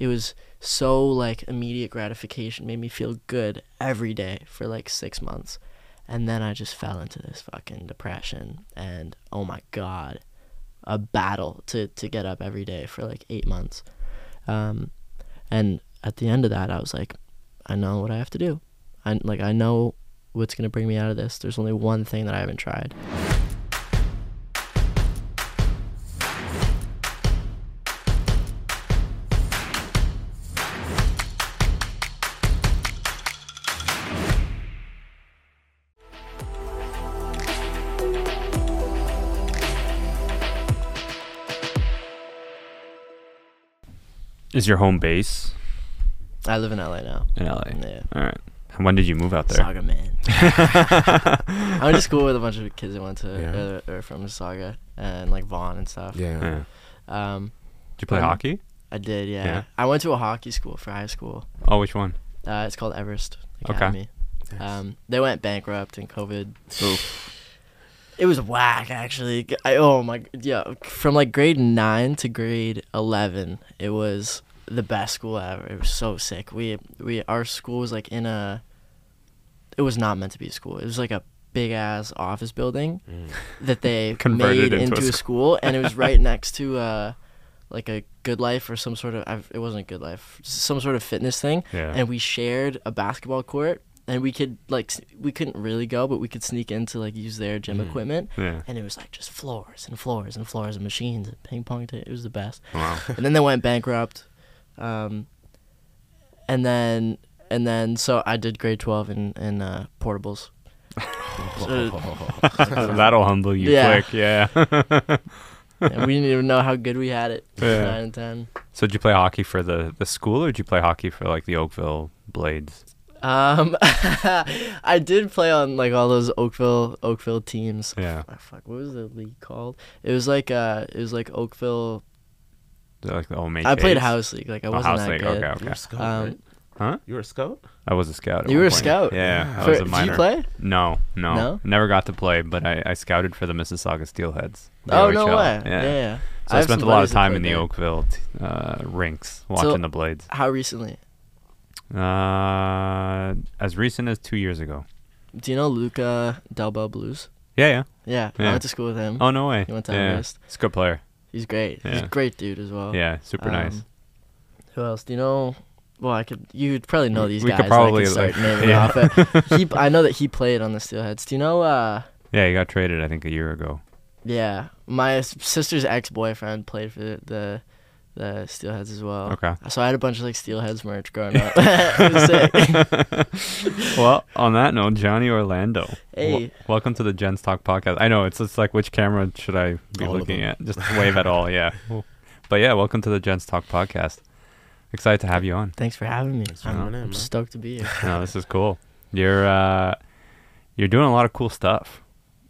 it was so, like, immediate gratification, made me feel good every day for, like, 6 months. And then I just fell into this fucking depression, and, oh my God, a battle to get up every day for, like, 8 months. And at the end of that, I was like, I know what I have to do. I know what's going to bring me out of this. There's only one thing that I haven't tried. Is your home base? I live in LA now. In LA. Yeah. All right. When did you move out there? Mississauga, man. I went to school with a bunch of kids that went to or from Mississauga and like Vaughan and stuff. Yeah. Did you play hockey? I did. Yeah. I went to a hockey school for high school. Oh, which one? It's called Everest Academy. Okay. Nice. They went bankrupt in COVID. Oof. It was whack, actually. From like grade 9 to grade 11, it was the best school ever. It was so sick. Our school was like it was not meant to be a school. It was like a big ass office building that they made into a school, and it was right next to like a Good Life or some sort of it wasn't Good Life, some sort of fitness thing. Yeah. And we shared a basketball court. And we could, like, we couldn't really go, but we could sneak in to, like, use their gym equipment. Yeah. And it was, like, just floors and floors and floors of machines and ping pong. It was the best. Wow. And then they went bankrupt. So I did grade 12 in portables. That'll humble you quick, yeah. And we didn't even know how good we had it. Yeah. 9 and 10. So did you play hockey for the school, or did you play hockey for, like, the Oakville Blades? I did play on like all those Oakville teams. Yeah. Oh, fuck, what was the league called? It was like Oakville. Like the old main. I played house league. Like I wasn't house that league. Good. Okay. You were a scout, right? Huh? You were a scout? I was a scout. You were a scout? Yeah. I was a minor. Did you play? No. Never got to play, but I scouted for the Mississauga Steelheads. Oh, OHL. No way. Yeah. So I spent a lot of time in the Oakville rinks watching the Blades. How recently? As recent as 2 years ago. Do you know Luca Del Bell Blues? Yeah. I went to school with him. Oh, no way. He went to Everest. He's a good player. He's great. Yeah. He's a great dude as well. Yeah, super nice. Who else? Do you know? Well, you'd probably know these guys. We could probably start naming off. I know that he played on the Steelheads. Do you know? Yeah, he got traded, I think, a year ago. Yeah. My sister's ex-boyfriend played for the Steelheads as well. Okay. So I had a bunch of like Steelheads merch growing up. It was sick. Well, on that note, Johnny Orlando. Hey. Welcome to the Gent's Talk podcast. I know it's like, which camera should I be looking at? Just wave at all, yeah. But yeah, welcome to the Gent's Talk podcast. Excited to have you on. Thanks for having me. I'm stoked to be here. No, this is cool. You're doing a lot of cool stuff,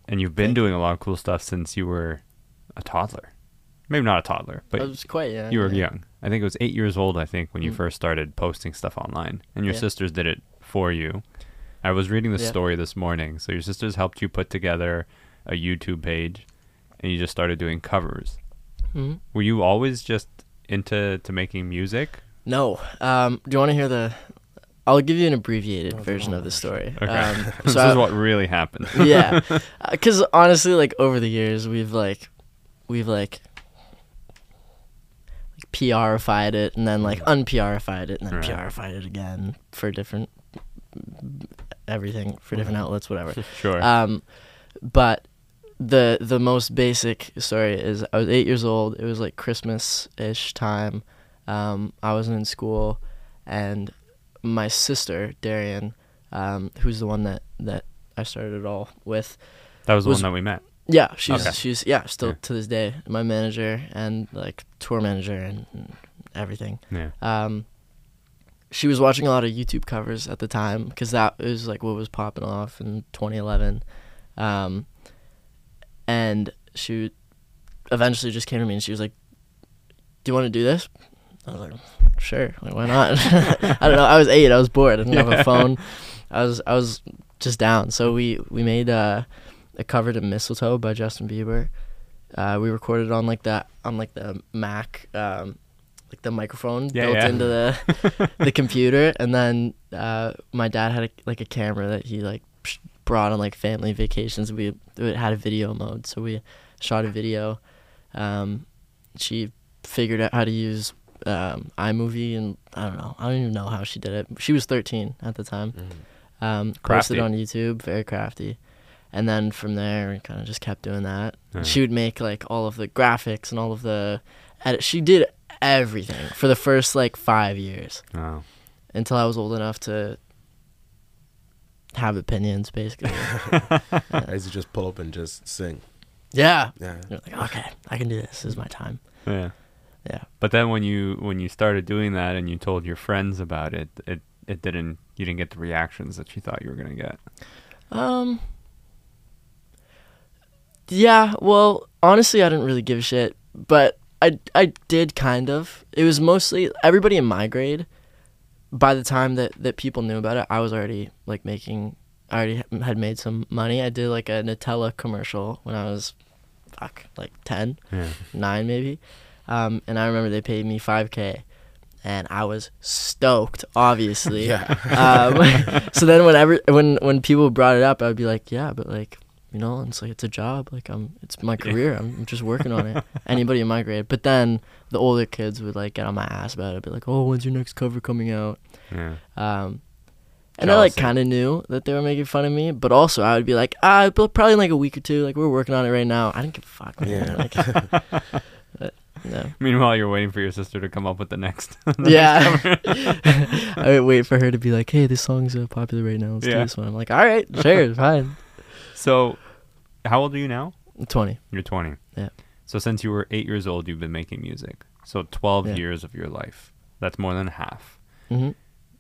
and you've been doing a lot of cool stuff since you were a toddler. Maybe not a toddler, but I was quite young. You were young. I think it was 8 years old, I think, when you first started posting stuff online. And your sisters did it for you. I was reading the story this morning. So your sisters helped you put together a YouTube page, and you just started doing covers. Mm-hmm. Were you always just into making music? No. Do you want to hear I'll give you an abbreviated version of the story. Okay. This is what really happened. Yeah. Because honestly, like, over the years, we've PRified it, and then like un-PRified it, and then PRified it again for different everything, for different outlets, whatever. Sure. But the most basic story is I was 8 years old. It was like Christmas-ish time. I wasn't in school, and my sister Darian, who's the one that I started it all with. That was the one that we met. Yeah, she's still to this day my manager and like tour manager and everything. Yeah. She was watching a lot of YouTube covers at the time because that was like what was popping off in 2011, and she eventually just came to me and she was like, "Do you want to do this?" I was like, "Sure, like, why not?" I don't know. I was 8. I was bored. I didn't have a phone. I was just down. So we made a cover to Mistletoe by Justin Bieber. We recorded on like the Mac like the microphone built into the the computer, and then my dad had a camera that he brought on family vacations. It had a video mode, so we shot a video. She figured out how to use iMovie, and I don't even know how she did it. She was 13 at the time. Posted on YouTube, very crafty. And then from there, we kind of just kept doing that. Right. She would make all of the graphics and all of the edit. She did everything for the first 5 years. Wow. Until I was old enough to have opinions, basically. I used to just pull up and just sing. Yeah. You're okay, I can do this. This is my time. Yeah. But then when you started doing that and you told your friends about it, you didn't get the reactions that you thought you were gonna get. Yeah, well, honestly, I didn't really give a shit, but I did kind of. It was mostly everybody in my grade. By the time that people knew about it, I was already had made some money. I did a Nutella commercial when I was 10, 9 maybe. And I remember they paid me $5,000, and I was stoked, obviously. So then when people brought it up, I would be it's a job. It's my career. I'm just working on it. Anybody in my grade. But then the older kids would get on my ass about it. Be like, oh, when's your next cover coming out? Yeah. And I kind of knew that they were making fun of me. But also I would be probably in a week or two. We're working on it right now. I didn't give a fuck. Yeah. No. Meanwhile, you're waiting for your sister to come up with the next. I would wait for her to be like, hey, this song's popular right now. Let's do this one. I'm all right, sure, fine. So, how old are you now? I'm 20. You're 20. Yeah. So, since you were 8 years old, you've been making music. So, 12 years of your life. That's more than half. Mm-hmm.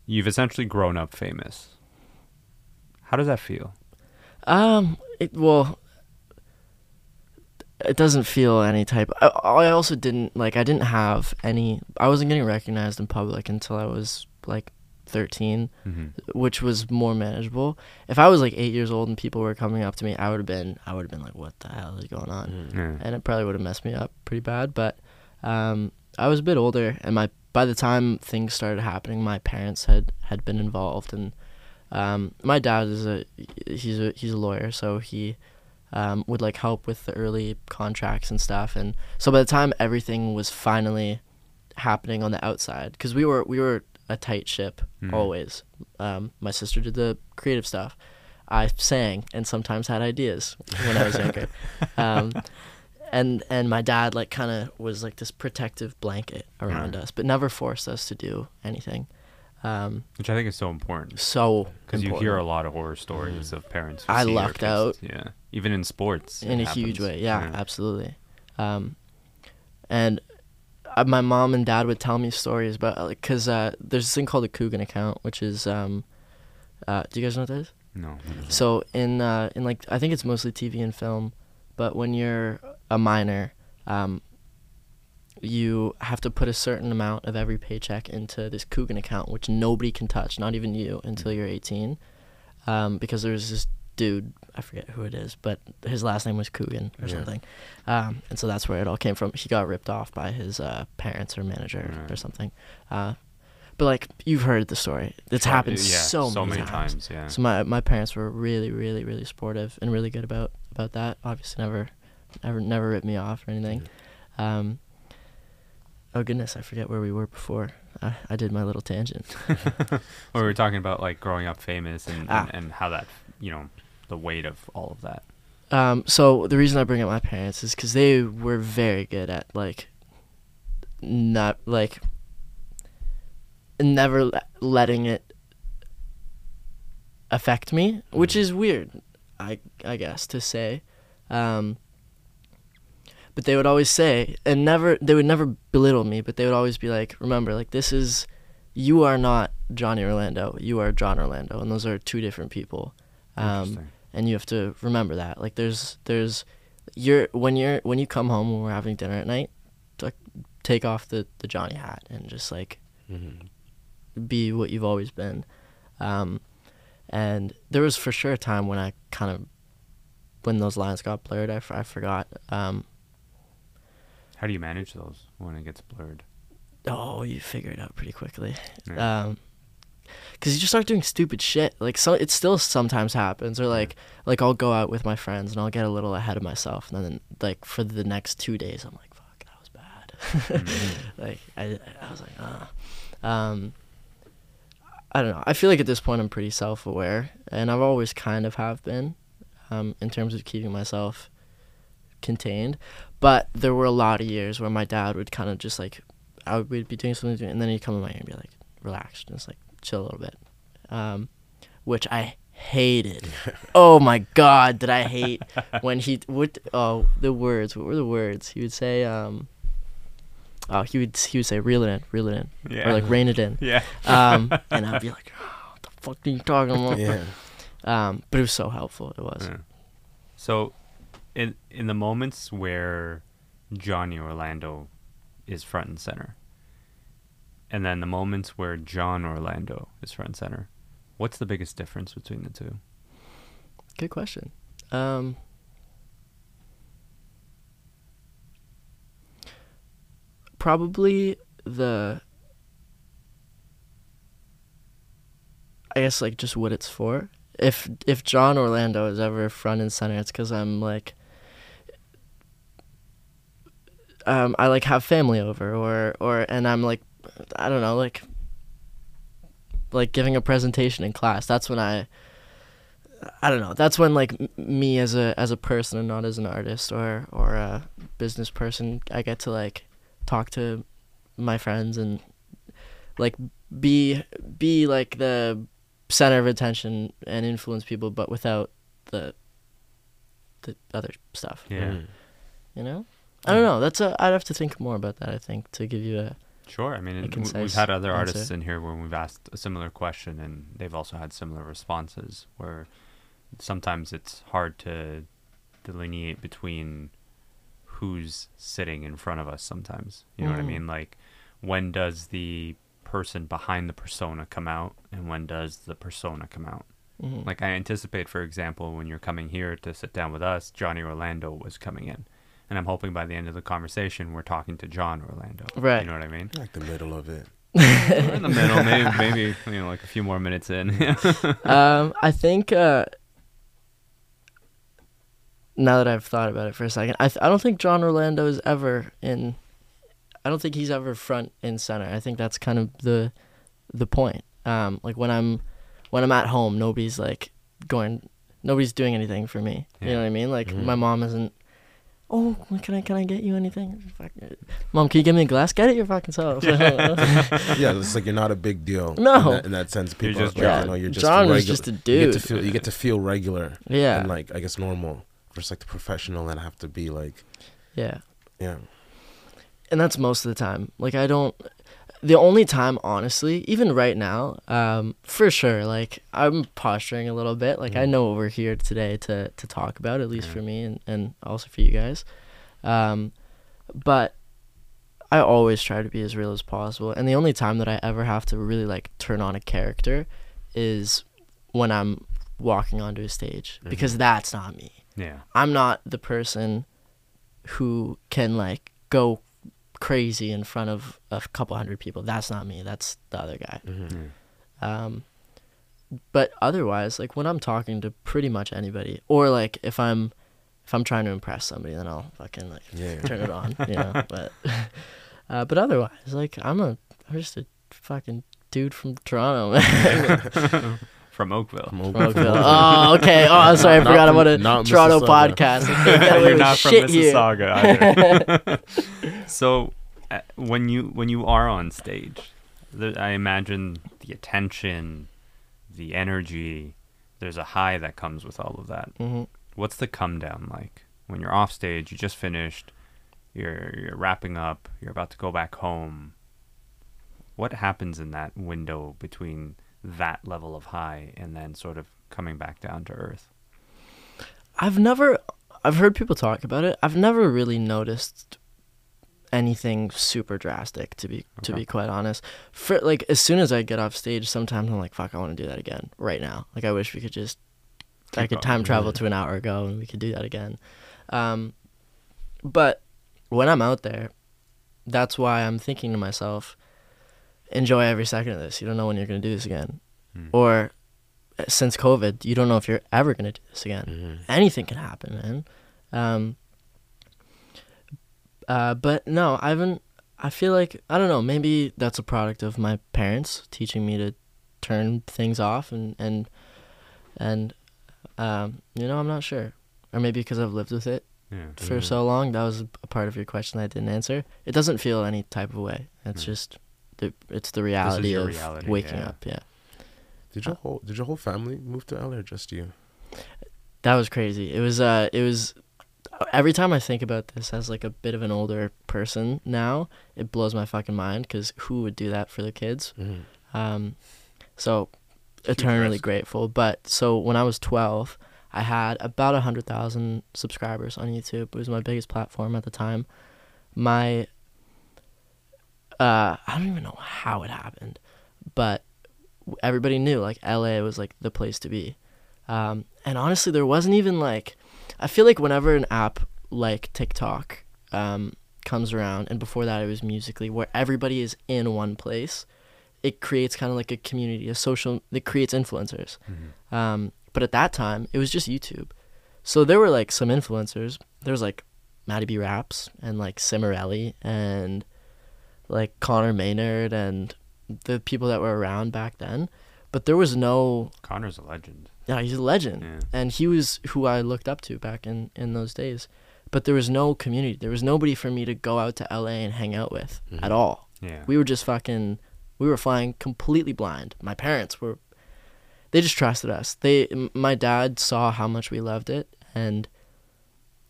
You've essentially grown up famous. How does that feel? It doesn't feel any type. I also didn't, I didn't have any, I wasn't getting recognized in public until I was, 13, mm-hmm. which was more manageable. If I was 8 years old and people were coming up to me, I would have been like, what the hell is going on? Mm-hmm. And it probably would have messed me up pretty bad. But I was a bit older, and by the time things started happening, my parents had been involved, and my dad is he's a lawyer, so he would help with the early contracts and stuff. And so by the time everything was finally happening on the outside, because we were a tight ship, always. My sister did the creative stuff. I sang and sometimes had ideas when I was younger. And my dad kind of was this protective blanket around us, but never forced us to do anything. Which I think is so important. So because you hear a lot of horror stories of parents who lucked out. Yeah, even in sports. In a huge way, absolutely. And my mom and dad would tell me stories about, because there's this thing called a Coogan account, which is, do you guys know what that is? No. So in I think it's mostly TV and film, but when you're a minor, you have to put a certain amount of every paycheck into this Coogan account, which nobody can touch, not even you, until you're 18, because there's this dude, I forget who it is, but his last name was Coogan or something, and so that's where it all came from. He got ripped off by his parents or manager or something, but you've heard the story. It's happened so many times. Yeah. So my parents were really, really, really supportive and really good about that. Obviously, never ripped me off or anything. Oh goodness, I forget where we were before. I did my little tangent. Well, we were talking about growing up famous and how that the weight of all of that. So the reason I bring up my parents is because they were very good at not never letting it affect me, which is weird, I guess to say, but they would always say, and they would never belittle me, but they would always be remember, this is, you are not Johnny Orlando, you are John Orlando, and those are two different people. And you have to remember that. When you come home, when we're having dinner at night, take off the Johnny hat and just be what you've always been. And there was for sure a time when I when those lines got blurred, I forgot. How do you manage those when it gets blurred? Oh, you figure it out pretty quickly. Yeah. Because you just start doing stupid shit. Like, so it still sometimes happens. Or, like I'll go out with my friends and I'll get a little ahead of myself. And then, like, for the next 2 days, I'm like, fuck, that was bad. Mm-hmm. Like, I was like, I don't know. I feel like at this point I'm pretty self-aware. And I've always kind of have been in terms of keeping myself contained. But there were a lot of years where my dad would kind of just, like, we'd be doing something. And then he'd come in my ear and be like, relaxed. And it's like, chill a little bit, which I hated. Oh my god, did I hate when he would, oh, the words, what were the words he would say? Oh, he would say reel it in, yeah, or like rein it in, yeah. And I'd be like, oh, what the fuck are you talking about? Yeah. But it was so helpful. It was. Yeah. So in the moments where Johnny Orlando is front and center, and then the moments where John Orlando is front and center, what's the biggest difference between the two? Good question. Probably I guess, like, just what it's for. If John Orlando is ever front and center, it's because I'm like, I like have family over or and I'm like, I don't know, like giving a presentation in class. That's when I don't know. That's when, like, me as a person and not as an artist or a business person, I get to, like, talk to my friends and, like, be like the center of attention and influence people, but without the other stuff. Yeah. You know? I don't know. I'd have to think more about that, I think, to give you a... Sure. I mean, we've had other artists in here where we've asked a similar question and they've also had similar responses, where sometimes it's hard to delineate between who's sitting in front of us sometimes. You know what I mean? Like, when does the person behind the persona come out and when does the persona come out? Mm-hmm. Like, I anticipate, for example, when you're coming here to sit down with us, Johnny Orlando was coming in. And I'm hoping by the end of the conversation, we're talking to John Orlando. Right. You know what I mean? Like the middle of it. We're in the middle, maybe you know, like a few more minutes in. I think now that I've thought about it for a second, I don't think John Orlando is ever in. I don't think he's ever front and center. I think that's kind of the point. Like when I'm at home, nobody's doing anything for me. Yeah. You know what I mean? Like my mom isn't. Oh, can I get you anything? Mom, can you give me a glass? Get it your fucking self. Yeah, it's like you're not a big deal. No, in that sense, people are like, you know, you're just John is just a dude. You get to feel regular. Yeah, and, like, I guess normal versus like the professional that have to be like. Yeah. Yeah. And that's most of the time. Like the only time, honestly, even right now, for sure, like, I'm posturing a little bit. Like, I know we're here today to talk about, at least for me and also for you guys. But I always try to be as real as possible. And the only time that I ever have to really, like, turn on a character is when I'm walking onto a stage. Mm-hmm. Because that's not me. Yeah, I'm not the person who can, like, go crazy in front of a couple hundred people. That's not me. That's the other guy. Mm-hmm. But otherwise, like, when I'm talking to pretty much anybody, or like if I'm trying to impress somebody, then I'll fucking turn it on, you know. But otherwise, like, I'm just a fucking dude from Toronto. From Oakville. Oh, okay. Oh, I'm sorry. I forgot about a Toronto podcast. You're not from Mississauga either. So when you are on stage, I imagine the attention, the energy, there's a high that comes with all of that. Mm-hmm. What's the come down like? When you're off stage, you just finished, you're wrapping up, you're about to go back home. What happens in that window between that level of high and then sort of coming back down to earth? I've heard people talk about it. I've never really noticed anything super drastic, to be quite honest. For, like, as soon as I get off stage, sometimes I'm like, fuck, I want to do that again right now. Like, I wish we could just time travel to an hour ago and we could do that again. But when I'm out there, that's why I'm thinking to myself, enjoy every second of this. You don't know when you're going to do this again. Mm. Or since COVID, you don't know if you're ever going to do this again. Mm-hmm. Anything can happen, man. But no, I feel like, I don't know, maybe that's a product of my parents teaching me to turn things off and you know, I'm not sure. Or maybe because I've lived with it for so long. That was a part of your question I didn't answer. It doesn't feel any type of way. It's just, it's the reality of waking up, Did your whole family move to LA or just you? That was crazy. It was every time I think about this as like a bit of an older person now, it blows my fucking mind because who would do that for their kids? Mm-hmm. So eternally grateful. But so when I was 12, I had about 100,000 subscribers on YouTube. It was my biggest platform at the time. My, I don't even know how it happened, but everybody knew like LA was like the place to be. And honestly, there wasn't even like, I feel like whenever an app like TikTok comes around, and before that it was Musical.ly, where everybody is in one place, it creates kind of like a community, it creates influencers. Mm-hmm. But at that time, it was just YouTube. So there were like some influencers. There was like Matty B Raps and like Cimarelli and like Connor Maynard and the people that were around back then. But there was no... Connor's a legend. Yeah, he's a legend. Yeah. And he was who I looked up to back in those days. But there was no community. There was nobody for me to go out to LA and hang out with at all. Yeah. We were just fucking... We were flying completely blind. My parents were... They just trusted us. My dad saw how much we loved it, and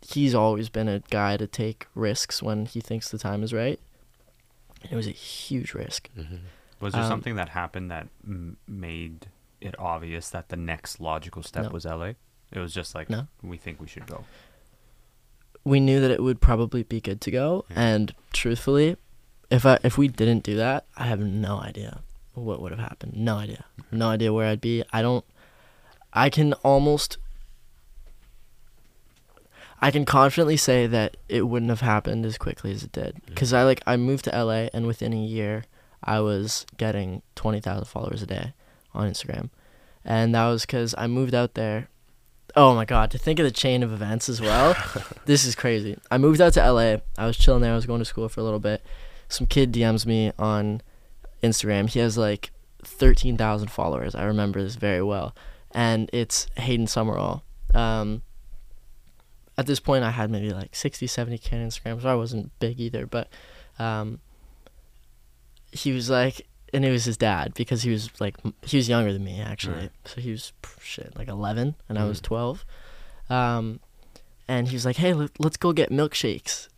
he's always been a guy to take risks when he thinks the time is right. And it was a huge risk. Mm-hmm. Was there something that happened that made it obvious that the next logical step was LA? It was just like, we think we should go. We knew that it would probably be good to go, and truthfully, if we didn't do that, I have no idea what would have happened. No idea. Mm-hmm. No idea where I'd be. I can confidently say that it wouldn't have happened as quickly as it did, because I moved to LA, and within a year I was getting 20,000 followers a day on Instagram, and that was because I moved out there. Oh my god, to think of the chain of events as well. This is crazy. I moved out to LA. I was chilling there. I was going to school for a little bit. Some kid DMs me on Instagram. He has like 13,000 followers. I remember this very well, and it's Hayden Summerall. At this point, I had maybe like 60-70K on Instagram, so I wasn't big either. But he was like, and it was his dad, because he was like, he was younger than me actually. Right. So he was like 11, and I was 12. And he was like, hey, let's go get milkshakes.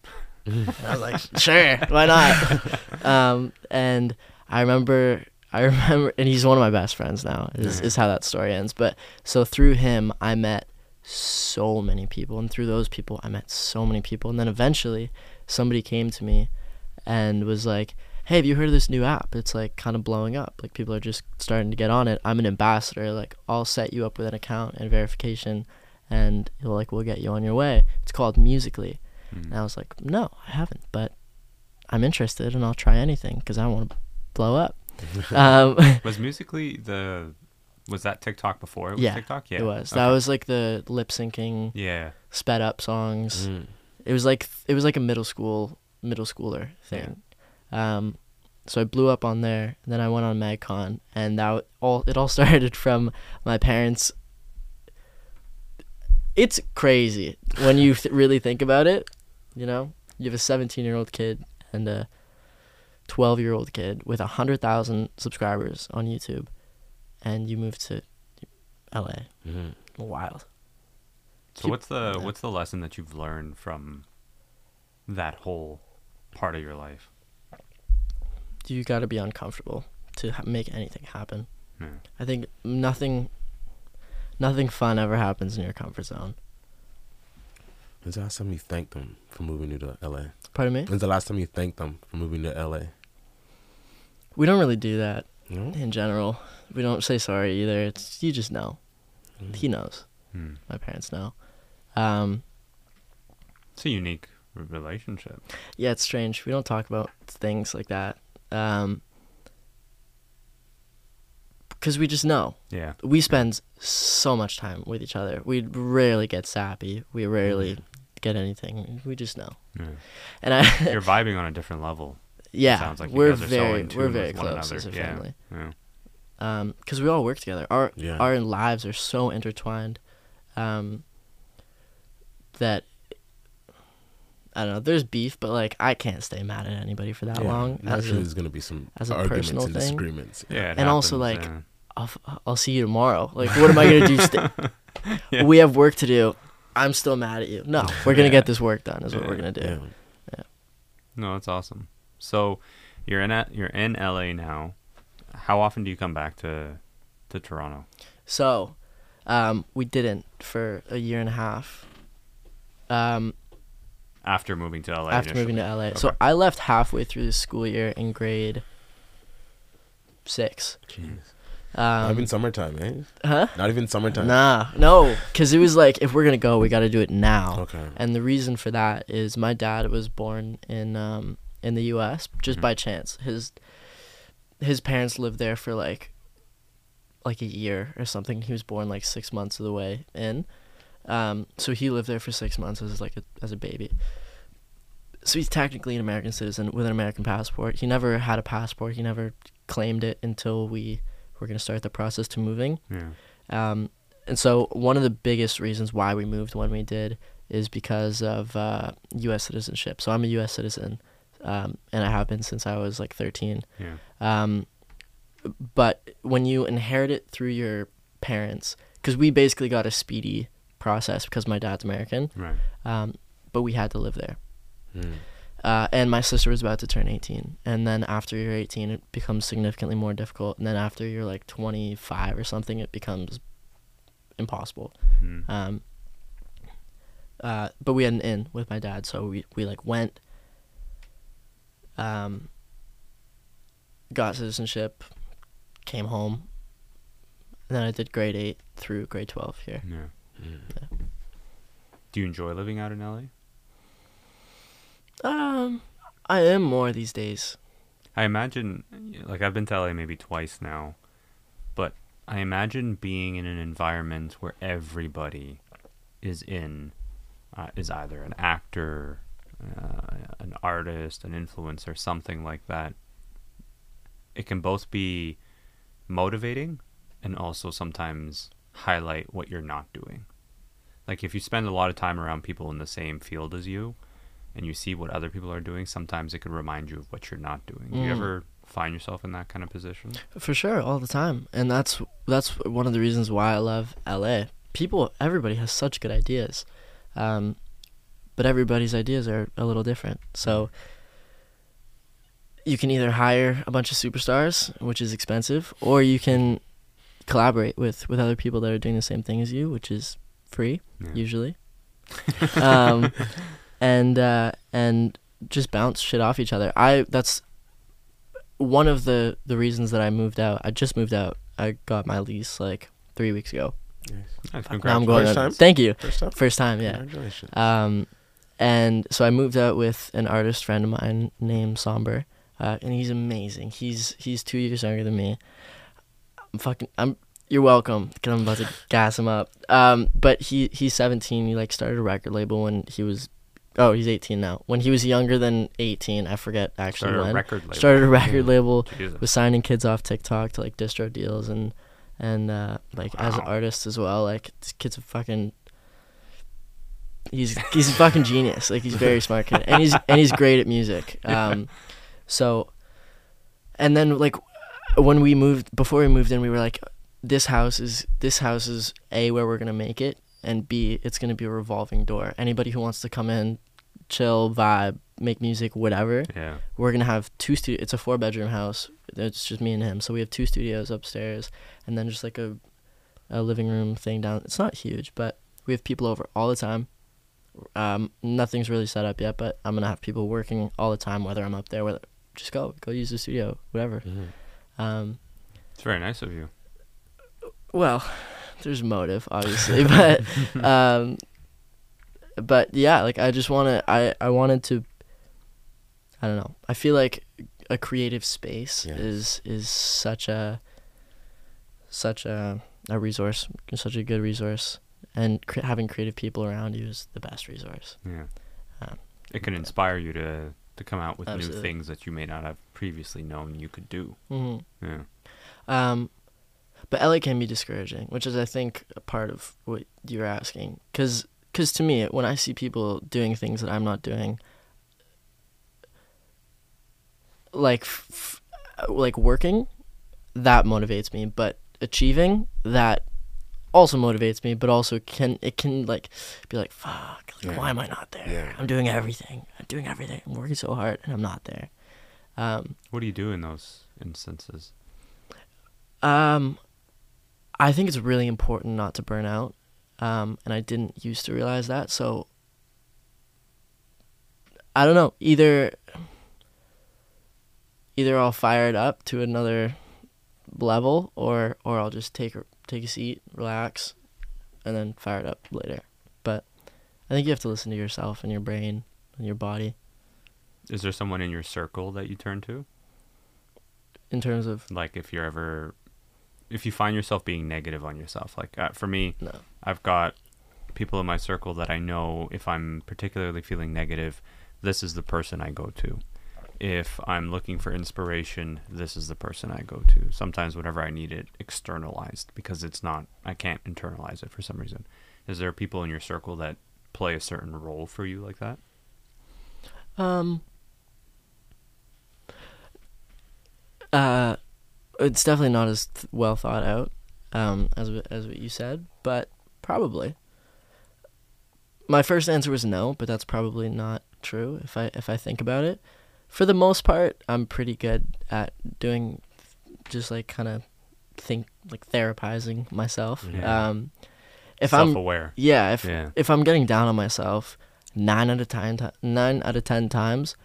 And I was like, sure, why not? And I remember, and he's one of my best friends now, is how that story ends. But so through him, I met so many people, and through those people, I met so many people. And then eventually, somebody came to me and was like, hey, have you heard of this new app? It's like kind of blowing up. Like people are just starting to get on it. I'm an ambassador. Like I'll set you up with an account and verification, and we'll get you on your way. It's called Musical.ly. And I was like, no, I haven't, but I'm interested, and I'll try anything because I want to blow up. Was Musical.ly was that TikTok before it was TikTok? Yeah, it was. Okay. That was like the lip syncing, sped up songs. Mm. It was like a middle schooler thing. Yeah. So I blew up on there, and then I went on MagCon, and it all started from my parents. It's crazy when you really think about it. You know, you have a 17-year-old kid and a 12-year-old kid with 100,000 subscribers on YouTube, and you move to LA. Mm-hmm. Wild. So what's the lesson that you've learned from that whole part of your life? You got to be uncomfortable to make anything happen. Mm. I think nothing fun ever happens in your comfort zone. When's the last time you thanked them for moving you to LA? Pardon me? When's the last time you thanked them for moving to LA? We don't really do that in general. We don't say sorry either. It's, you just know. Mm. He knows. Mm. My parents know. It's a unique relationship. Yeah, it's strange. We don't talk about things like that. Because we just know. Yeah. We spend so much time with each other. We rarely get sappy. We rarely get anything. We just know. Yeah. And you're vibing on a different level. Yeah. It sounds like we're very, so close as a family. Yeah. Because we all work together. Our lives are so intertwined, that I don't know. There's beef, but like I can't stay mad at anybody for that long. Naturally, there's gonna be some arguments and disagreements. Yeah, and happens, also like I'll see you tomorrow. Like, what am I gonna do? Yeah. We have work to do. I'm still mad at you. No, we're gonna get this work done. Is what we're gonna do. Yeah. No, that's awesome. So, you're in LA now. How often do you come back to Toronto? So, we didn't for a year and a half. After moving to LA. After moving to LA. Okay. So I left halfway through the school year in grade 6. Jeez. Not even summertime, eh? Huh? Not even summertime. Nah, no, because it was like, if we're gonna go, we got to do it now. Okay. And the reason for that is my dad was born in the U.S. just by chance. His parents lived there for like a year or something. He was born like 6 months of the way in. So he lived there for 6 months as a baby. So he's technically an American citizen with an American passport. He never had a passport. He never claimed it until we were going to start the process to moving. Yeah. And so one of the biggest reasons why we moved when we did is because of U.S. citizenship. So I'm a U.S. citizen. And I have been since I was like 13. Yeah. But when you inherit it through your parents, because we basically got a speedy process because my dad's American, right? But we had to live there. And my sister was about to turn 18, and then after you're 18, it becomes significantly more difficult, and then after you're like 25 or something, it becomes impossible. But we had an in with my dad, so we like went. Got citizenship, came home, and then I did grade 8 through grade 12 here. Yeah. Yeah. Do you enjoy living out in LA? I am more these days. I imagine, like, I've been to LA maybe twice now, but I imagine being in an environment where everybody is either an actor, an artist, an influencer, something like that. It can both be motivating and also sometimes highlight what you're not doing. Like, if you spend a lot of time around people in the same field as you and you see what other people are doing, sometimes it can remind you of what you're not doing. Do you ever find yourself in that kind of position? For sure, all the time. And that's one of the reasons why I love LA. Everybody has such good ideas. But everybody's ideas are a little different. So you can either hire a bunch of superstars, which is expensive, or you can collaborate with other people that are doing the same thing as you, which is free, usually. And just bounce shit off each other. That's one of the reasons that I moved out. I just moved out. I got my lease like 3 weeks ago. Nice. Now I'm going. Thank you. First time, yeah. Congratulations. And so I moved out with an artist friend of mine named Somber, and he's amazing. He's 2 years younger than me. You're welcome, because I'm about to gas him up. But he's 17. He like started a record label when he was, he's 18 now. When he was younger than 18, I forget actually when. Started a record label. Jesus. Was signing kids off TikTok to like distro deals and like, wow. As an artist as well, like, this kid's a fucking. He's a fucking genius. Like, he's a very smart kid, and he's great at music. So, and then like, when we moved before we moved in, we were like, this house is A, where we're gonna make it, and B, it's gonna be a revolving door. Anybody who wants to come in, chill, vibe, make music, whatever. Yeah. We're gonna have two studios. It's a 4-bedroom house. It's just me and him. So we have two studios upstairs, and then just like a living room thing down. It's not huge, but we have people over all the time. Nothing's really set up yet, but I'm gonna have people working all the time, whether I'm up there, whether just go use the studio, whatever. It's very nice of you. Well, there's motive, obviously, but But yeah, like I just want to, I don't know. I feel like a creative space is such a resource, such a good resource, and having creative people around you is the best resource. Yeah. It can inspire you to come out with new things that you may not have previously known you could do. Mm-hmm. Yeah. But LA can be discouraging, which is, I think, a part of what you're asking. Because to me, when I see people doing things that I'm not doing, like working, that motivates me. But achieving, that also motivates me. But also it can like be like, fuck, like, why am I not there? Yeah. I'm doing everything. I'm working so hard, and I'm not there. What do you do in those instances? I think it's really important not to burn out. And I didn't used to realize that. So I don't know, either I'll fire it up to another level, or I'll just take a seat, relax, and then fire it up later. But I think you have to listen to yourself and your brain and your body. Is there someone in your circle that you turn to? In terms of? Like if you find yourself being negative on yourself. Like for me, no. I've got people in my circle that I know if I'm particularly feeling negative, this is the person I go to. If I'm looking for inspiration, this is the person I go to. Sometimes whenever I need it externalized, because I can't internalize it for some reason. Is there people in your circle that play a certain role for you like that? It's definitely not as well thought out as what you said, but probably. My first answer was no, but that's probably not true if I think about it. For the most part, I'm pretty good at doing just like kind of therapizing myself. Yeah. If self-aware. If I'm getting down on myself, 9 out of 10 times,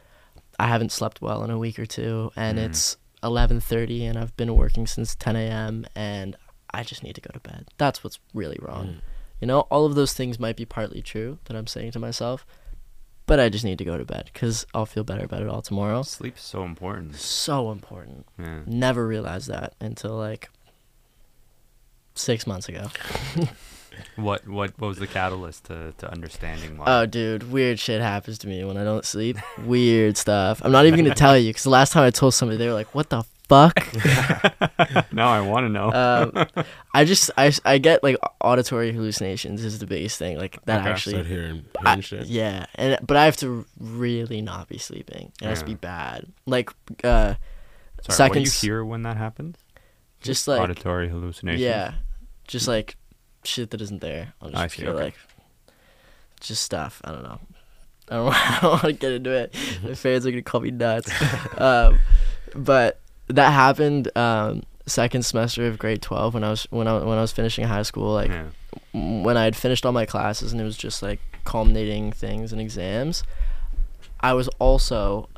I haven't slept well in a week or two, and it's 11:30 and I've been working since 10 a.m. and I just need to go to bed. That's what's really wrong. You know, all of those things might be partly true that I'm saying to myself, but I just need to go to bed because I'll feel better about it all tomorrow. Sleep's so important. So important. Yeah. Never realized that until like 6 months ago. What was the catalyst to understanding why? Oh, dude, weird shit happens to me when I don't sleep. Weird stuff. I'm not even going to tell you, because the last time I told somebody, they were like, what the fuck? Now I want to know. I get like auditory hallucinations is the biggest thing. Like that actually. Hearing shit. Yeah, but I have to really not be sleeping. It has to be bad. Like sorry, seconds. What do you hear when that happens? Just like auditory hallucinations. Yeah, just like shit that isn't there. I'll just feel like just stuff. I don't know. I don't want to get into it. My fans are gonna call me nuts. But that happened second semester of grade 12 when I was finishing high school. Like when I had finished all my classes and it was just like culminating things and exams. I was also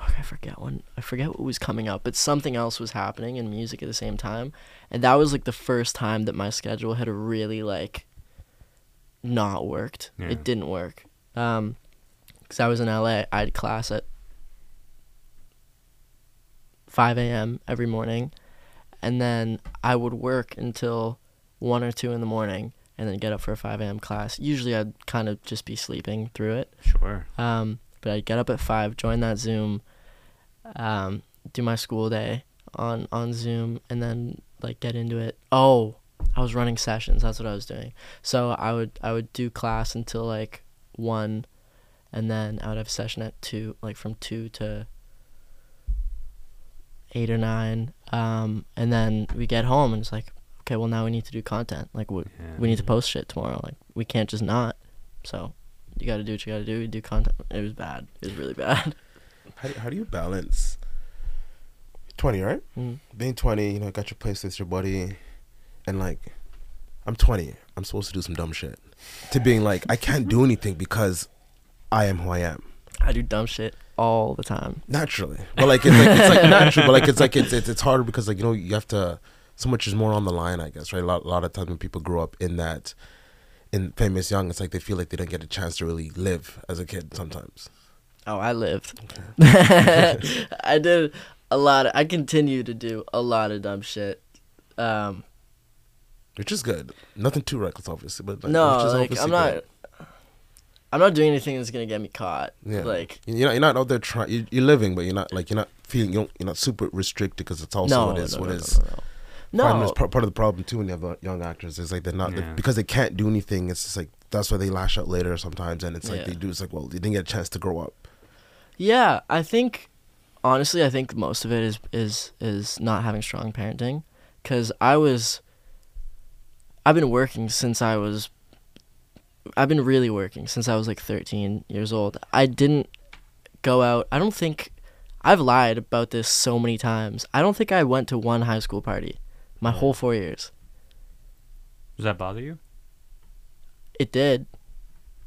I forget what was coming up, but something else was happening in music at the same time, and that was like the first time that my schedule had really like not worked. It didn't work because I was in LA. I had class at 5 a.m. every morning, and then I would work until 1 or 2 in the morning and then get up for a 5 a.m. class. Usually I'd kind of just be sleeping through it, but I'd get up at 5, join that Zoom, do my school day on Zoom, and then like get into it. Oh, I was running sessions. That's what I was doing. So I would do class until like 1, and then I would have a session at 2, like from 2 to 8 or 9, and then we get home and it's like, okay, well now we need to do content. Like we need to post shit tomorrow. Like we can't just not. So you got to do what you got to do. You do content. It was bad. It was really bad. How do you balance 20, right? Being 20, you know, got your places, your body, and like, I'm 20. I'm supposed to do some dumb shit. To being like, I can't do anything because I am who I am. I do dumb shit all the time. Naturally, but like it's like natural. But like it's harder because like, you know, you have to. So much is more on the line, I guess, right? A lot of times when people grow up in that in famous young, it's like they feel like they don't get a chance to really live as a kid sometimes. Oh, I lived. Okay. I did a lot of, I continue to do a lot of dumb shit. Which is good. Nothing too reckless, obviously. But like, no, like, I'm not doing anything that's gonna get me caught. Yeah. Like, you're not out there trying. You're living, but you're not super restricted because it's also No. Part of the problem too when you have young actors is like they're not because they can't do anything. It's just like that's why they lash out later sometimes, and it's like they do. It's like, well, they didn't get a chance to grow up. Yeah, I think honestly, I think most of it is not having strong parenting, because I've been really working since I was like 13 years old. I didn't go out. I don't think, I've lied about this so many times. I don't think I went to one high school party my whole 4 years. Does that bother you? It did.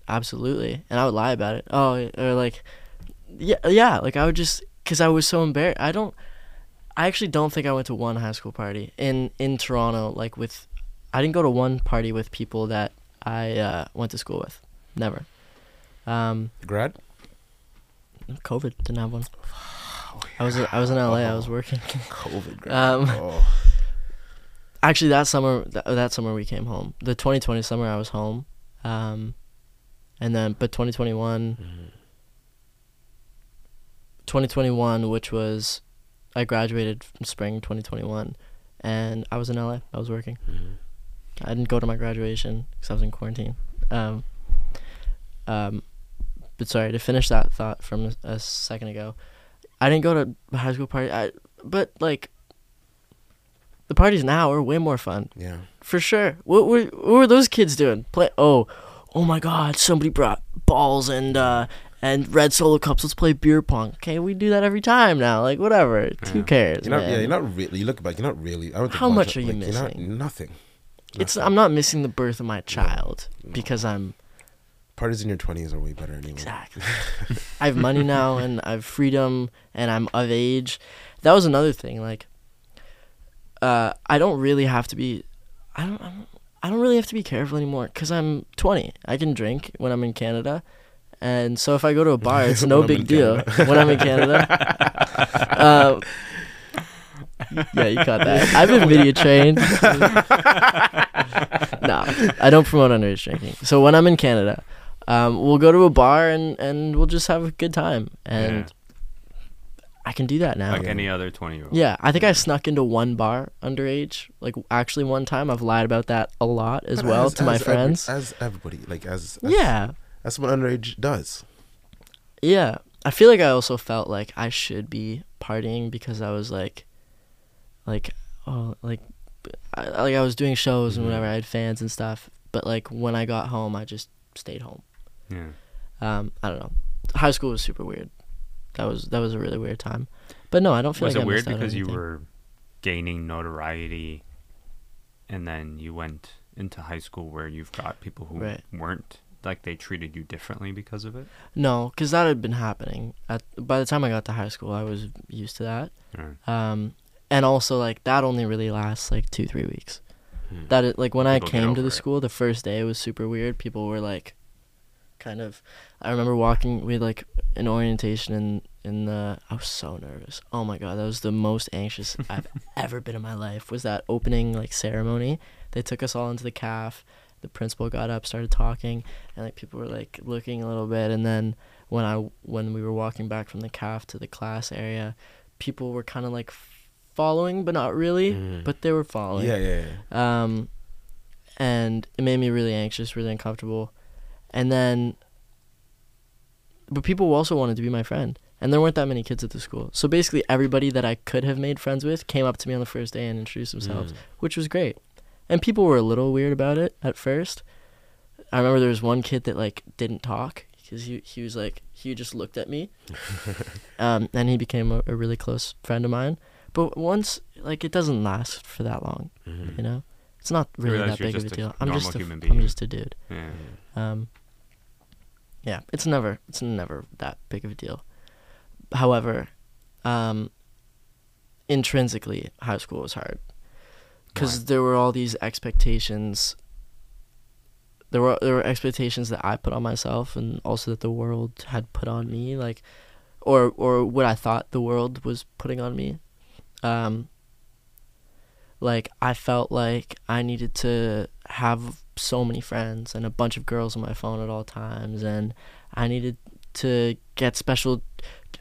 Absolutely. And I would lie about it. Oh, or like, yeah. Like I would just, cause I was so embarrassed. I actually don't think I went to one high school party in Toronto. Like I didn't go to one party with people that I went to school with. Never. Grad? COVID, didn't have one. Oh, yeah. I was in LA. I was working. COVID grad. Actually, that summer we came home. The 2020 summer I was home, and then 2021, which was I graduated from spring 2021, and I was in LA. I was working. Mm-hmm. I didn't go to my graduation because I was in quarantine. But sorry, to finish that thought from a second ago, I didn't go to a high school party. But like, the parties now are way more fun. Yeah, for sure. What were those kids doing? Oh my God! Somebody brought balls and red solo cups. Let's play beer pong. Okay, we do that every time now. Like whatever. Yeah. Who cares? You're not, man. Yeah, you're not really. You look back. You're not really. I don't think how much are you missing? You're not, nothing. I'm not missing the birth of my child because I'm. Parties in your 20s are way better anyway. Exactly. I have money now, and I have freedom, and I'm of age. That was another thing. Like, I don't really have to be. I don't really have to be careful anymore because I'm 20. I can drink when I'm in Canada, and so if I go to a bar, it's no big deal. When I'm in Canada. Yeah, you caught that. I've been video trained. No, I don't promote underage drinking. So when I'm in Canada, we'll go to a bar and we'll just have a good time. And I can do that now. Like any other 20-year-old. Yeah, I think I snuck into one bar underage. Like, actually one time. I've lied about that a lot to my friends. As everybody. Like, that's what underage does. Yeah. I feel like I also felt like I should be partying because I was I was doing shows and whatever, I had fans and stuff, but like when I got home I just stayed home. Yeah. I don't know. High school was super weird. That was a really weird time. But no, I don't feel was like it I weird because you were gaining notoriety and then you went into high school where you've got people who weren't, like they treated you differently because of it? No, because that had been happening. By the time I got to high school I was used to that. Right. And also, like, that only really lasts, like, 2-3 weeks. Hmm. That is, like, when people I came to the school, the first day it was super weird. People were, like, kind of... I remember walking... We had, like, an orientation in the... I was so nervous. Oh, my God. That was the most anxious I've ever been in my life, was that opening, like, ceremony. They took us all into the CAF. The principal got up, started talking, and, like, people were, like, looking a little bit. And then when we were walking back from the CAF to the class area, people were kind of, like... following, but not really, but they were following. Yeah. And it made me really anxious, really uncomfortable. And then, but people also wanted to be my friend, and there weren't that many kids at the school. So basically everybody that I could have made friends with came up to me on the first day and introduced themselves, which was great. And people were a little weird about it at first. I remember there was one kid that like didn't talk because he was like, he just looked at me. And he became a really close friend of mine. But once, like, it doesn't last for that long, you know? It's not really that big of a deal. I'm just a dude. Yeah. Yeah, it's never that big of a deal. However, intrinsically, high school was hard. Because there were all these expectations there were expectations that I put on myself, and also that the world had put on me, like, or what I thought the world was putting on me. Like, I felt like I needed to have so many friends and a bunch of girls on my phone at all times, and I needed to get special,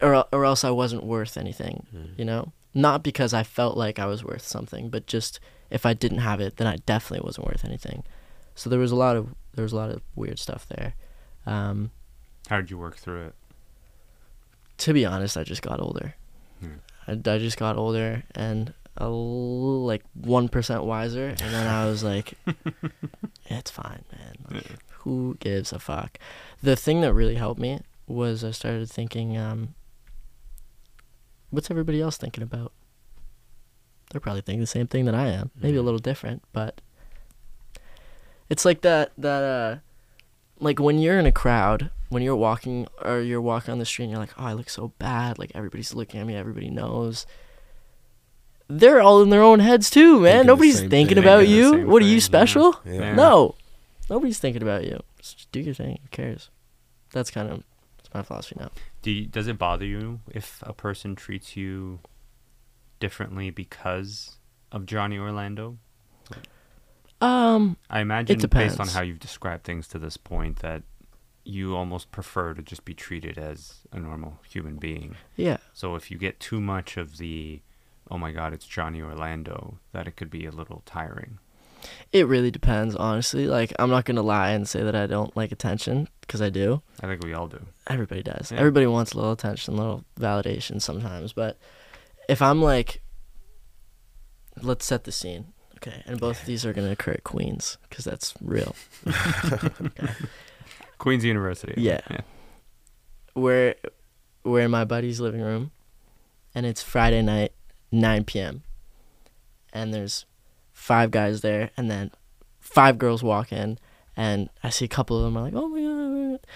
or else I wasn't worth anything, you know? Not because I felt like I was worth something, but just if I didn't have it, then I definitely wasn't worth anything. So there was a lot of weird stuff there. How did you work through it? To be honest, I just got older. I just got older and like 1% wiser, and then I was like, it's fine, man. Like, who gives a fuck? The thing that really helped me was I started thinking, what's everybody else thinking about? They're probably thinking the same thing that I am. Maybe a little different, but it's like that like when you're in a crowd, when you're walking on the street and you're like, oh, I look so bad, like everybody's looking at me, everybody knows. They're all in their own heads too, man. Nobody's thinking about you. What, are you special? Yeah. No. Nobody's thinking about you. Just do your thing. Who cares? That's my philosophy now. Does it bother you if a person treats you differently because of Johnny Orlando? I imagine, based on how you've described things to this point, that you almost prefer to just be treated as a normal human being. Yeah. So if you get too much of the, oh my God, it's Johnny Orlando, that it could be a little tiring. It really depends, honestly. Like, I'm not going to lie and say that I don't like attention, because I do. I think we all do. Everybody does. Yeah. Everybody wants a little attention, a little validation sometimes. But if I'm like, let's set the scene. Okay, and both of these are going to occur at Queens, because that's real. Okay. Queens University. Yeah. We're in my buddy's living room, and it's Friday night, 9 p.m. And there's 5 guys there, and then 5 girls walk in, and I see a couple of them. I'm like, oh my God.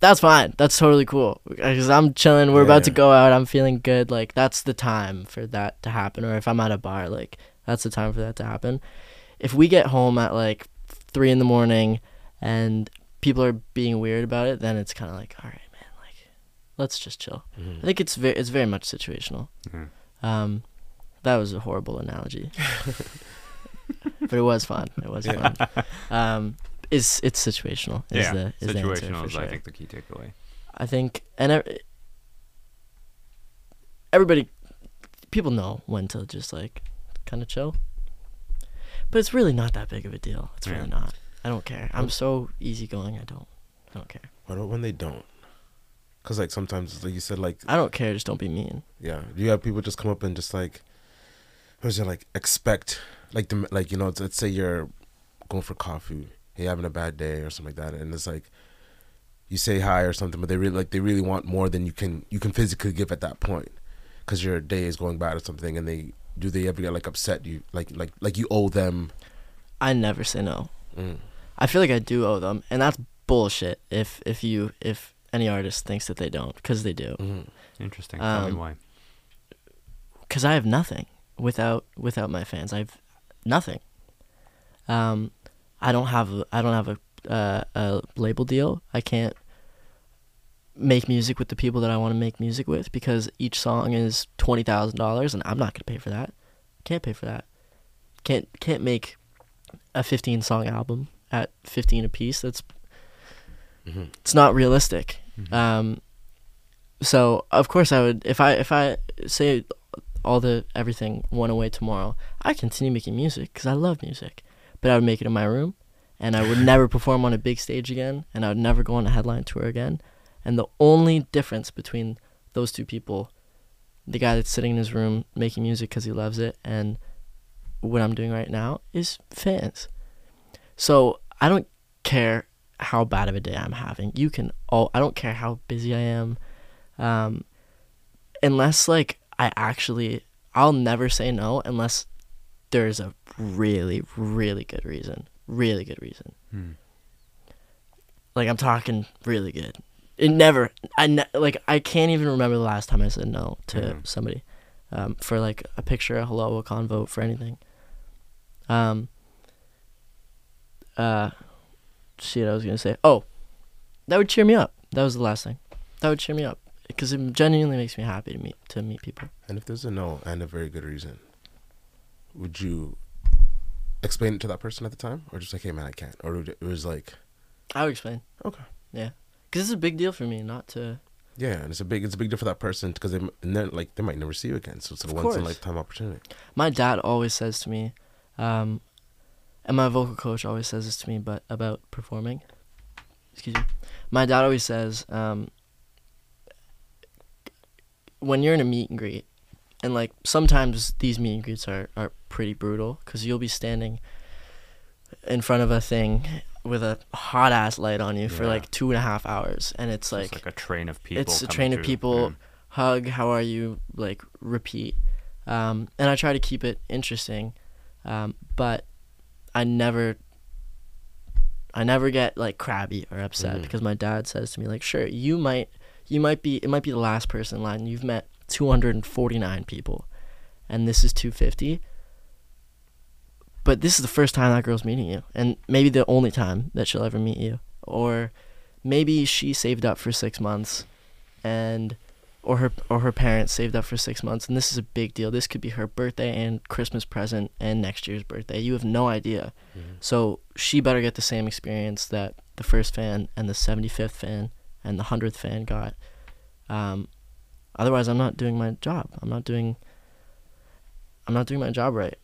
That's fine. That's totally cool, because I'm chilling. We're about to go out. I'm feeling good. Like, that's the time for that to happen. Or if I'm at a bar, like, that's the time for that to happen. If we get home at like 3 in the morning and people are being weird about it, then it's kind of like, all right, man, like, let's just chill. Mm-hmm. I think it's very much situational. Mm-hmm. That was a horrible analogy, but it was fun. It was fun. It's situational. Situational is, sure, I think, the key takeaway. I think, and people know when to just like kind of chill, but it's really not that big of a deal. It's really not. I don't care. I'm so easygoing. I don't care. What when they don't? Because like sometimes, like you said, like, I don't care. Just don't be mean. Yeah, you have people just come up and just like, what is it, like, expect, like, the, like, you know, let's say you're going for coffee, you're having a bad day or something like that, and it's like you say hi or something, but they really want more than you can physically give at that point, because your day is going bad or something, and they ever get like upset? You like you owe them? I never say no. I feel like I do owe them, and that's bullshit if any artist thinks that they don't, because they do. Interesting. Tell me why. Because I have nothing without my fans. I have nothing. I don't have a label deal. I can't make music with the people that I want to make music with, because each song is $20,000, and I'm not gonna pay for that. Can't pay for that. Can't make a 15-song album at 15 a piece. That's it's not realistic. So of course I would, if I say everything went away tomorrow, I continue making music because I love music, but I would make it in my room, and I would never perform on a big stage again, and I would never go on a headline tour again. And the only difference between those two people, the guy that's sitting in his room making music because he loves it, and what I'm doing right now, is fans. So I don't care how bad of a day I'm having. I don't care how busy I am. Unless like I'll never say no unless there's a really, really good reason. Really good reason. Like, I'm talking really good. It never, I can't even remember the last time I said no to somebody, for like a picture, a hello, a convo, for anything. shit I was going to say. Oh, that would cheer me up. That was the last thing. That would cheer me up because it genuinely makes me happy to meet people. And if there's a no and a very good reason, would you explain it to that person at the time? Or just like, hey, man, I can't? Or it was like... I would explain. Okay. Yeah. Because it's a big deal for me not to... Yeah, and it's a big deal for that person because they might never see you again. So it's a once-in-a-lifetime opportunity. My dad always says to me, and my vocal coach always says this to me about performing. Excuse me. My dad always says, when you're in a meet and greet, and like sometimes these meet and greets are pretty brutal because you'll be standing in front of a thing with a hot ass light on you for like 2.5 hours, and it's like a train of people. It's a train of people. Mm. Hug, how are you? Like repeat. And I try to keep it interesting, but I never get like crabby or upset because my dad says to me like, sure, it might be the last person in line. You've met 249 people, and this is 250. But this is the first time that girl's meeting you, and maybe the only time that she'll ever meet you. Or maybe she saved up for 6 months, or her parents saved up for 6 months, and this is a big deal. This could be her birthday and Christmas present and next year's birthday. You have no idea. Mm-hmm. So she better get the same experience that the first fan and the 75th fan and the 100th fan got. Otherwise, I'm not doing my job. I'm not doing my job right.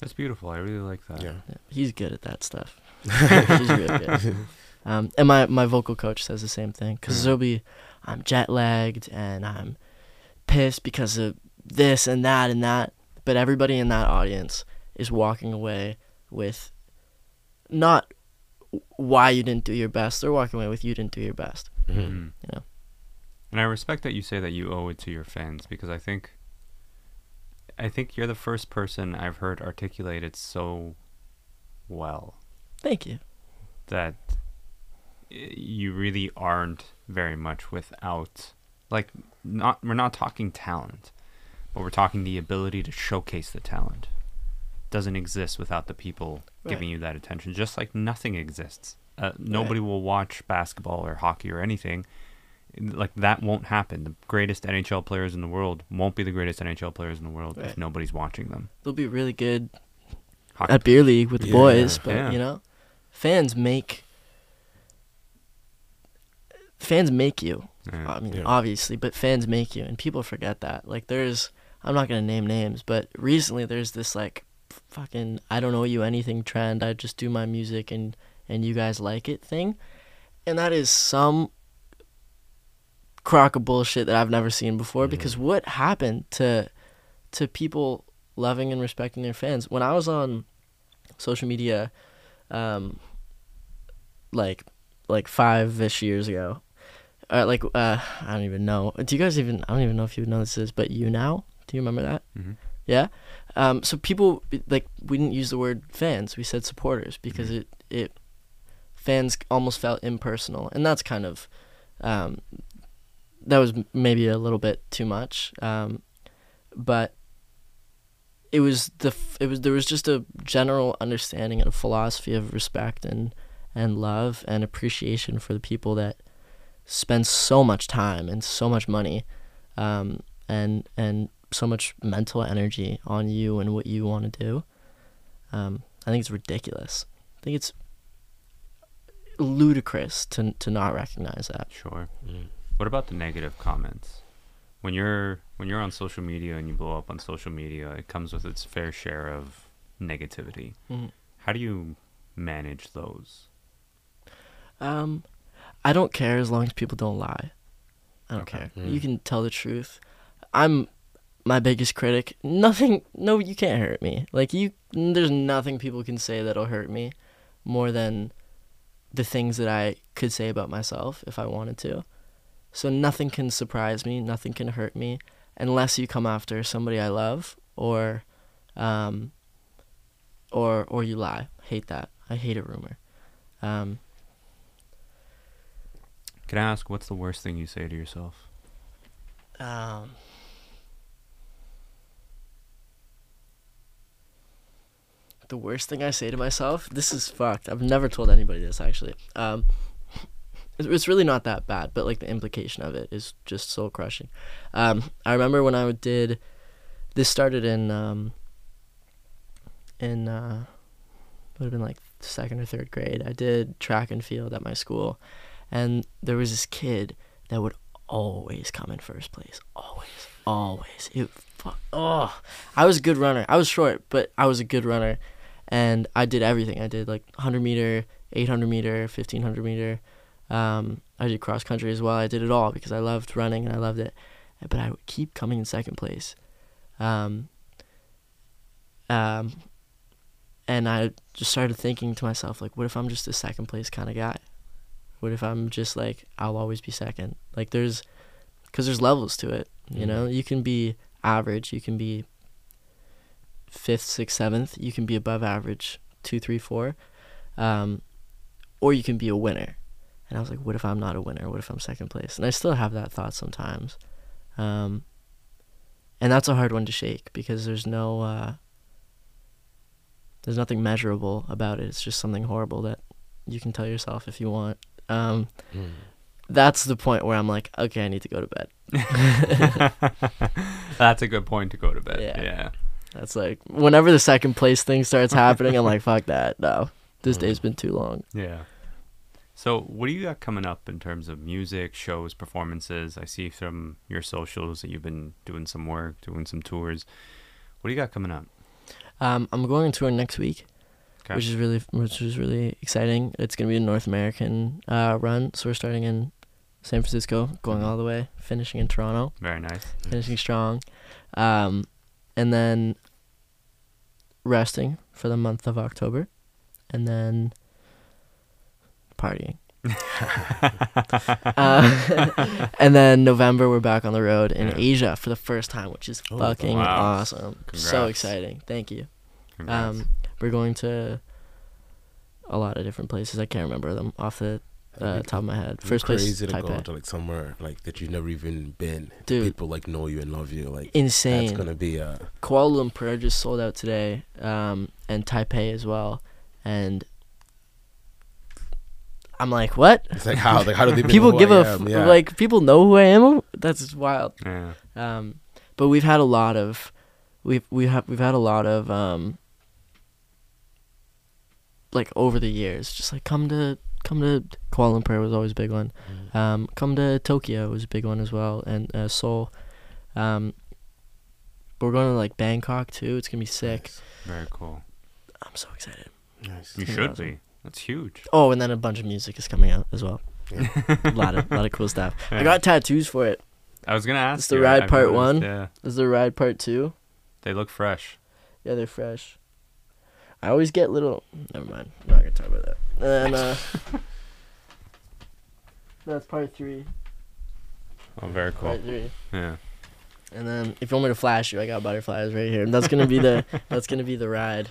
That's beautiful. I really like that. Yeah. He's good at that stuff. He's really good. And my vocal coach says the same thing. Because there'll be, I'm jet-lagged and I'm pissed because of this and that and that. But everybody in that audience is walking away with not why you didn't do your best. They're walking away with you didn't do your best. Mm-hmm. You know? And I respect that you say that you owe it to your fans because I think you're the first person I've heard articulate it so well. Thank you. That you really aren't very much without, like, we're not talking talent, but we're talking the ability to showcase the talent. Doesn't exist without the people giving you that attention, just like nothing exists. Nobody will watch basketball or hockey or anything. Like, that won't happen. The greatest NHL players in the world won't be the greatest NHL players in the world if nobody's watching them. They'll be really good hockey at beer league with the boys, but, you know, fans make you. Yeah. I mean, obviously, but fans make you, and people forget that. Like, there's, I'm not going to name names, but recently there's this, like, fucking I don't owe you anything trend. I just do my music and you guys like it thing. And that is some crock of bullshit that I've never seen before because what happened to people loving and respecting their fans? When I was on social media like 5-ish years ago, I don't even know. Do you guys even, I don't even know if you know this is, but you now? Do you remember that? Mm-hmm. Yeah? So people, like, we didn't use the word fans. We said supporters because it fans almost felt impersonal. And that's kind of... that was maybe a little bit too much, but it was there was just a general understanding and a philosophy of respect and love and appreciation for the people that spend so much time and so much money, and so much mental energy on you and what you want to do. I think it's ridiculous. I think it's ludicrous to not recognize that. Sure. Mm. What about the negative comments? When you're on social media and you blow up on social media, it comes with its fair share of negativity. Mm-hmm. How do you manage those? I don't care as long as people don't lie. I don't care. Mm-hmm. You can tell the truth. I'm my biggest critic. No, you can't hurt me. Like, there's nothing people can say that'll hurt me more than the things that I could say about myself if I wanted to. So nothing can surprise me, nothing can hurt me, unless you come after somebody I love or you lie. I hate that. I hate a rumor. Can I ask, what's the worst thing you say to yourself? the worst thing I say to myself, this is fucked, I've never told anybody this actually, it's really not that bad, but like the implication of it is just soul crushing. I remember when I did, this started in would have been like second or third grade, I did track and field at my school, and there was this kid that would always come in first place, always. I was a good runner. I was short, but I was a good runner, and I did everything. I did like 100 meter, 800 meter, 1500 meter. I did cross country as well. I did it all because I loved running and I loved it, but I would keep coming in second place. And I just started thinking to myself, like, what if I'm just a second place kind of guy? What if I'm just like, I'll always be second? Like there's levels to it, you know? You can be average, you can be 5th, 6th, 7th, you can be above average 2, 3, 4, or you can be a winner. And I was like, what if I'm not a winner? What if I'm second place? And I still have that thought sometimes, and that's a hard one to shake because there's nothing measurable about it. It's just something horrible that you can tell yourself if you want. That's the point where I'm like, okay, I need to go to bed. That's a good point to go to bed. Yeah. That's like, whenever the second place thing starts happening, I'm like, fuck that. No, this day's been too long. Yeah. So what do you got coming up in terms of music, shows, performances? I see from your socials that you've been doing some work, doing some tours. What do you got coming up? I'm going on tour next week. Okay. Which is really exciting. It's going to be a North American run. So we're starting in San Francisco, going all the way, finishing in Toronto. Very nice. Finishing strong. And then resting for the month of October. And then partying. And then November, we're back on the road in Asia for the first time, which is fucking awesome. Congrats. So exciting. Thank you. We're going to a lot of different places. I can't remember them off the top of my head. First place, crazy to go to like somewhere like that you've never even been. Dude, people like know you and love you. Like insane. That's gonna be Kuala Lumpur just sold out today, and Taipei as well. And I'm like, what? It's like how do they people give a like people know who I am? That's just wild. Yeah. But we've had a lot of like over the years, just like come to Kuala Lumpur was always a big one. Come to Tokyo was a big one as well, and Seoul. We're going to like Bangkok too. It's gonna be sick. Nice. Very cool. I'm so excited. Nice. You should be. That's huge. Oh, and then a bunch of music is coming out as well. Yeah. a lot of cool stuff. Yeah. I got tattoos for it. I was gonna ask. It's the ride part one. Yeah. This is the ride part two. They look fresh. Yeah, they're fresh. I always get little... Never mind. I'm not going to talk about that. And that's part three. Oh, very cool. Part three. Yeah. And then if you want me to flash you, I got butterflies right here. And that's going to be the ride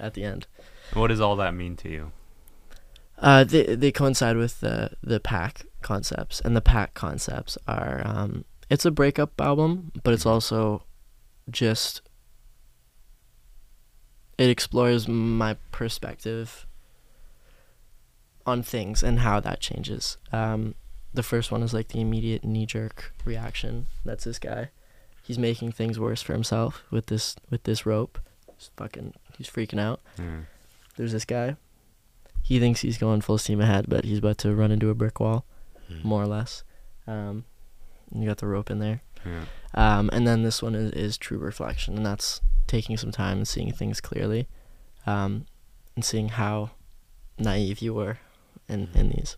at the end. What does all that mean to you? They coincide with the pack concepts. And the pack concepts are... it's a breakup album, but it's also just... It explores my perspective on things and how that changes. The first one is like the immediate knee-jerk reaction. That's this guy. He's making things worse for himself with this rope. He's freaking out. Mm. There's this guy. He thinks he's going full steam ahead, but he's about to run into a brick wall, more or less. You got the rope in there. Yeah. And then this one is true reflection, and that's taking some time and seeing things clearly, and seeing how naive you were in these.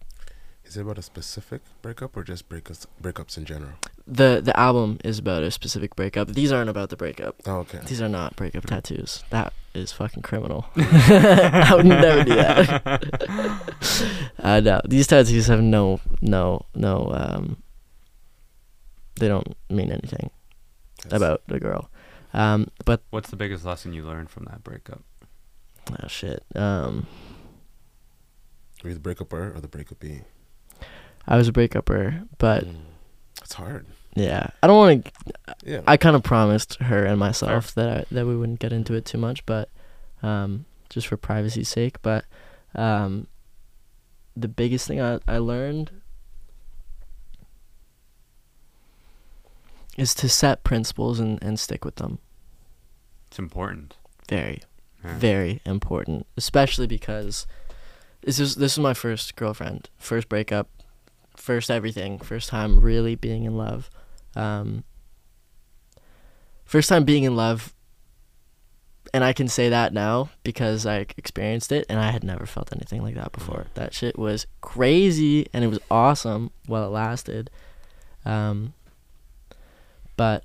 Is it about a specific breakup or just breakups in general? The album is about a specific breakup. These aren't about the breakup. Oh, okay. These are not breakup tattoos. That is fucking criminal. I would never do that. No, these tattoos have no. They don't mean anything about the girl. But what's the biggest lesson you learned from that breakup? Oh shit. Were you the breakupper or the breakupee? I was a breakupper, but it's hard. Yeah, I don't want to. Yeah. I kind of promised her and myself that we wouldn't get into it too much, but just for privacy's sake. But the biggest thing I learned is to set principles and stick with them. It's important. Very, very important, especially because this is my first girlfriend, first breakup, first everything, first time really being in love. First time being in love, and I can say that now because I experienced it, and I had never felt anything like that before. That shit was crazy, and it was awesome while it lasted. But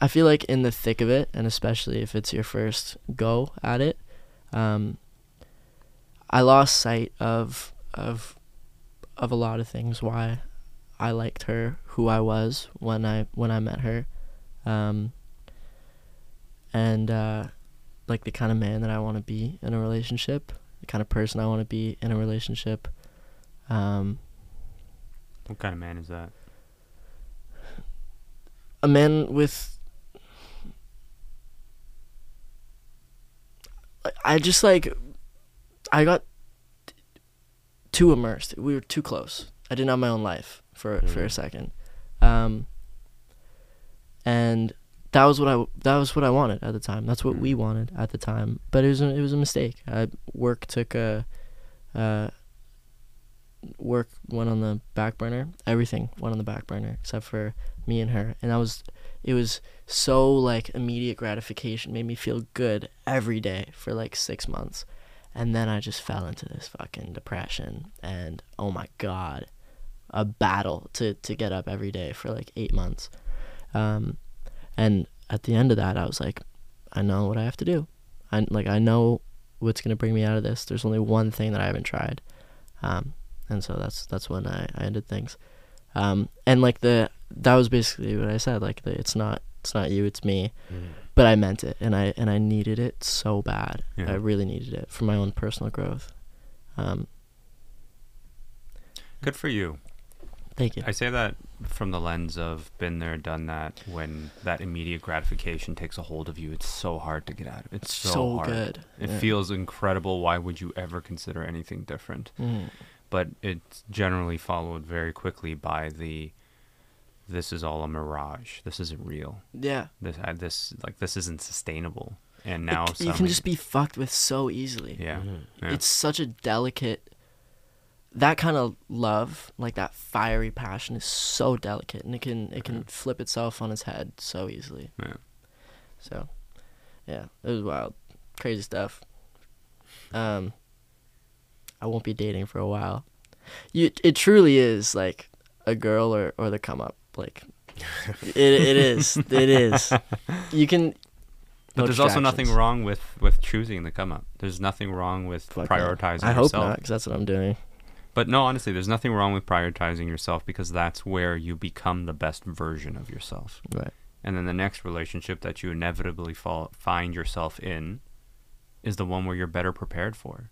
I feel like in the thick of it, and especially if it's your first go at it, I lost sight of a lot of things, why I liked her, who I was when I met her, and like the kind of man that I want to be in a relationship, the kind of person I want to be in a relationship. What kind of man is that? A man with, I got too immersed. We were too close. I didn't have my own life for a second, and that was what I wanted at the time. That's what we wanted at the time. But it was a mistake. Work went on the back burner. Everything went on the back burner except for me and her, and it was so like immediate gratification, made me feel good every day for like 6 months. And then I just fell into this fucking depression, and oh my god, a battle to get up every day for like 8 months. And at the end of that, I was like, I know what I have to do. I know what's gonna bring me out of this. There's only one thing that I haven't tried, and so that's when I ended things. And like that was basically what I said. Like it's not you, it's me. But I meant it, and I needed it so bad. Yeah. I really needed it for my own personal growth. Good for you. Thank you. I say that from the lens of been there, done that. When that immediate gratification takes a hold of you, it's so hard to get out of it. It's so hard. Good. It feels incredible. Why would you ever consider anything different? But it's generally followed very quickly by the, this is all a mirage. This isn't real. Yeah. This isn't sustainable. And now you can just be fucked with so easily. Yeah. Mm-hmm. Yeah. It's such a delicate. That kind of love, like that fiery passion, is so delicate, and it can flip itself on its head so easily. Yeah. So, yeah, it was wild, crazy stuff. I won't be dating for a while. It truly is like a girl or the come up. Like it is. You can, but no, there's also nothing wrong with choosing the come up. There's nothing wrong with prioritizing yourself. I hope not, because that's what I'm doing. But no, honestly, there's nothing wrong with prioritizing yourself, because that's where you become the best version of yourself. Right. And then the next relationship that you inevitably find yourself in is the one where you're better prepared for.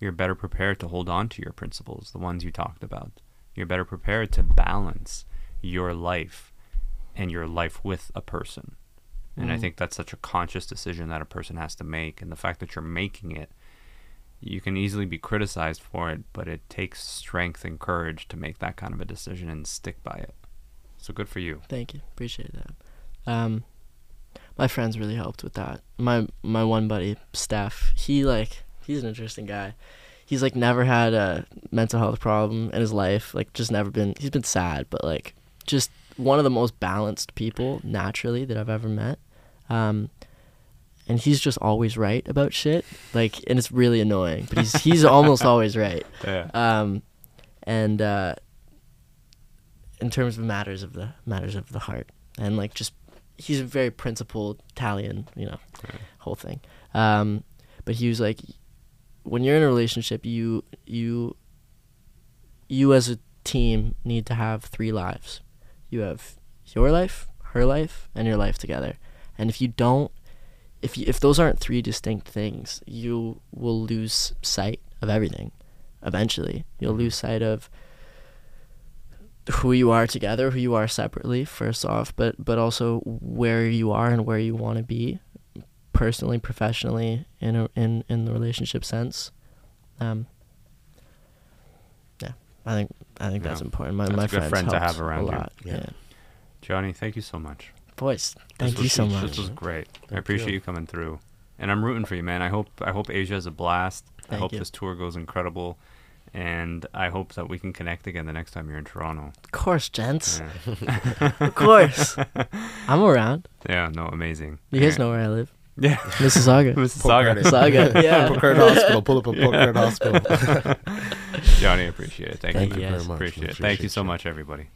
You're better prepared to hold on to your principles, the ones you talked about. You're better prepared to balance your life and your life with a person. And I think that's such a conscious decision that a person has to make. And the fact that you're making it, you can easily be criticized for it, but it takes strength and courage to make that kind of a decision and stick by it. So good for you. Thank you. Appreciate that. My friends really helped with that. My one buddy, Steph, he's an interesting guy. He's like never had a mental health problem in his life, like just never been. He's been sad, but like just one of the most balanced people naturally that I've ever met. And he's just always right about shit, like, and it's really annoying. But he's almost always right. Yeah. And in terms of matters of the heart, and like just he's a very principled Italian, you know, whole thing. But he was like, when you're in a relationship, you as a team need to have 3 lives. You have your life, her life, and your life together. And if you don't, if those aren't 3 distinct things, you will lose sight of everything. Eventually, you'll lose sight of who you are together, who you are separately, first off, but also where you are and where you want to be personally, professionally, in the relationship sense. Yeah, I think that's important. My friends to have around a lot. Yeah. Johnny, thank you so much. Boys, thank you so much. This was great. I appreciate you coming through, and I'm rooting for you, man. I hope Asia is a blast. I hope this tour goes incredible. And I hope that we can connect again the next time you're in Toronto. Of course, gents. Yeah. Of course. I'm around. Yeah, no, amazing. You guys know where I live. Yeah. Mississauga. Yeah. Pocard Hospital. Pull up a Pocard Hospital. Johnny, I appreciate it. Thank you very much. Thank you so much, everybody.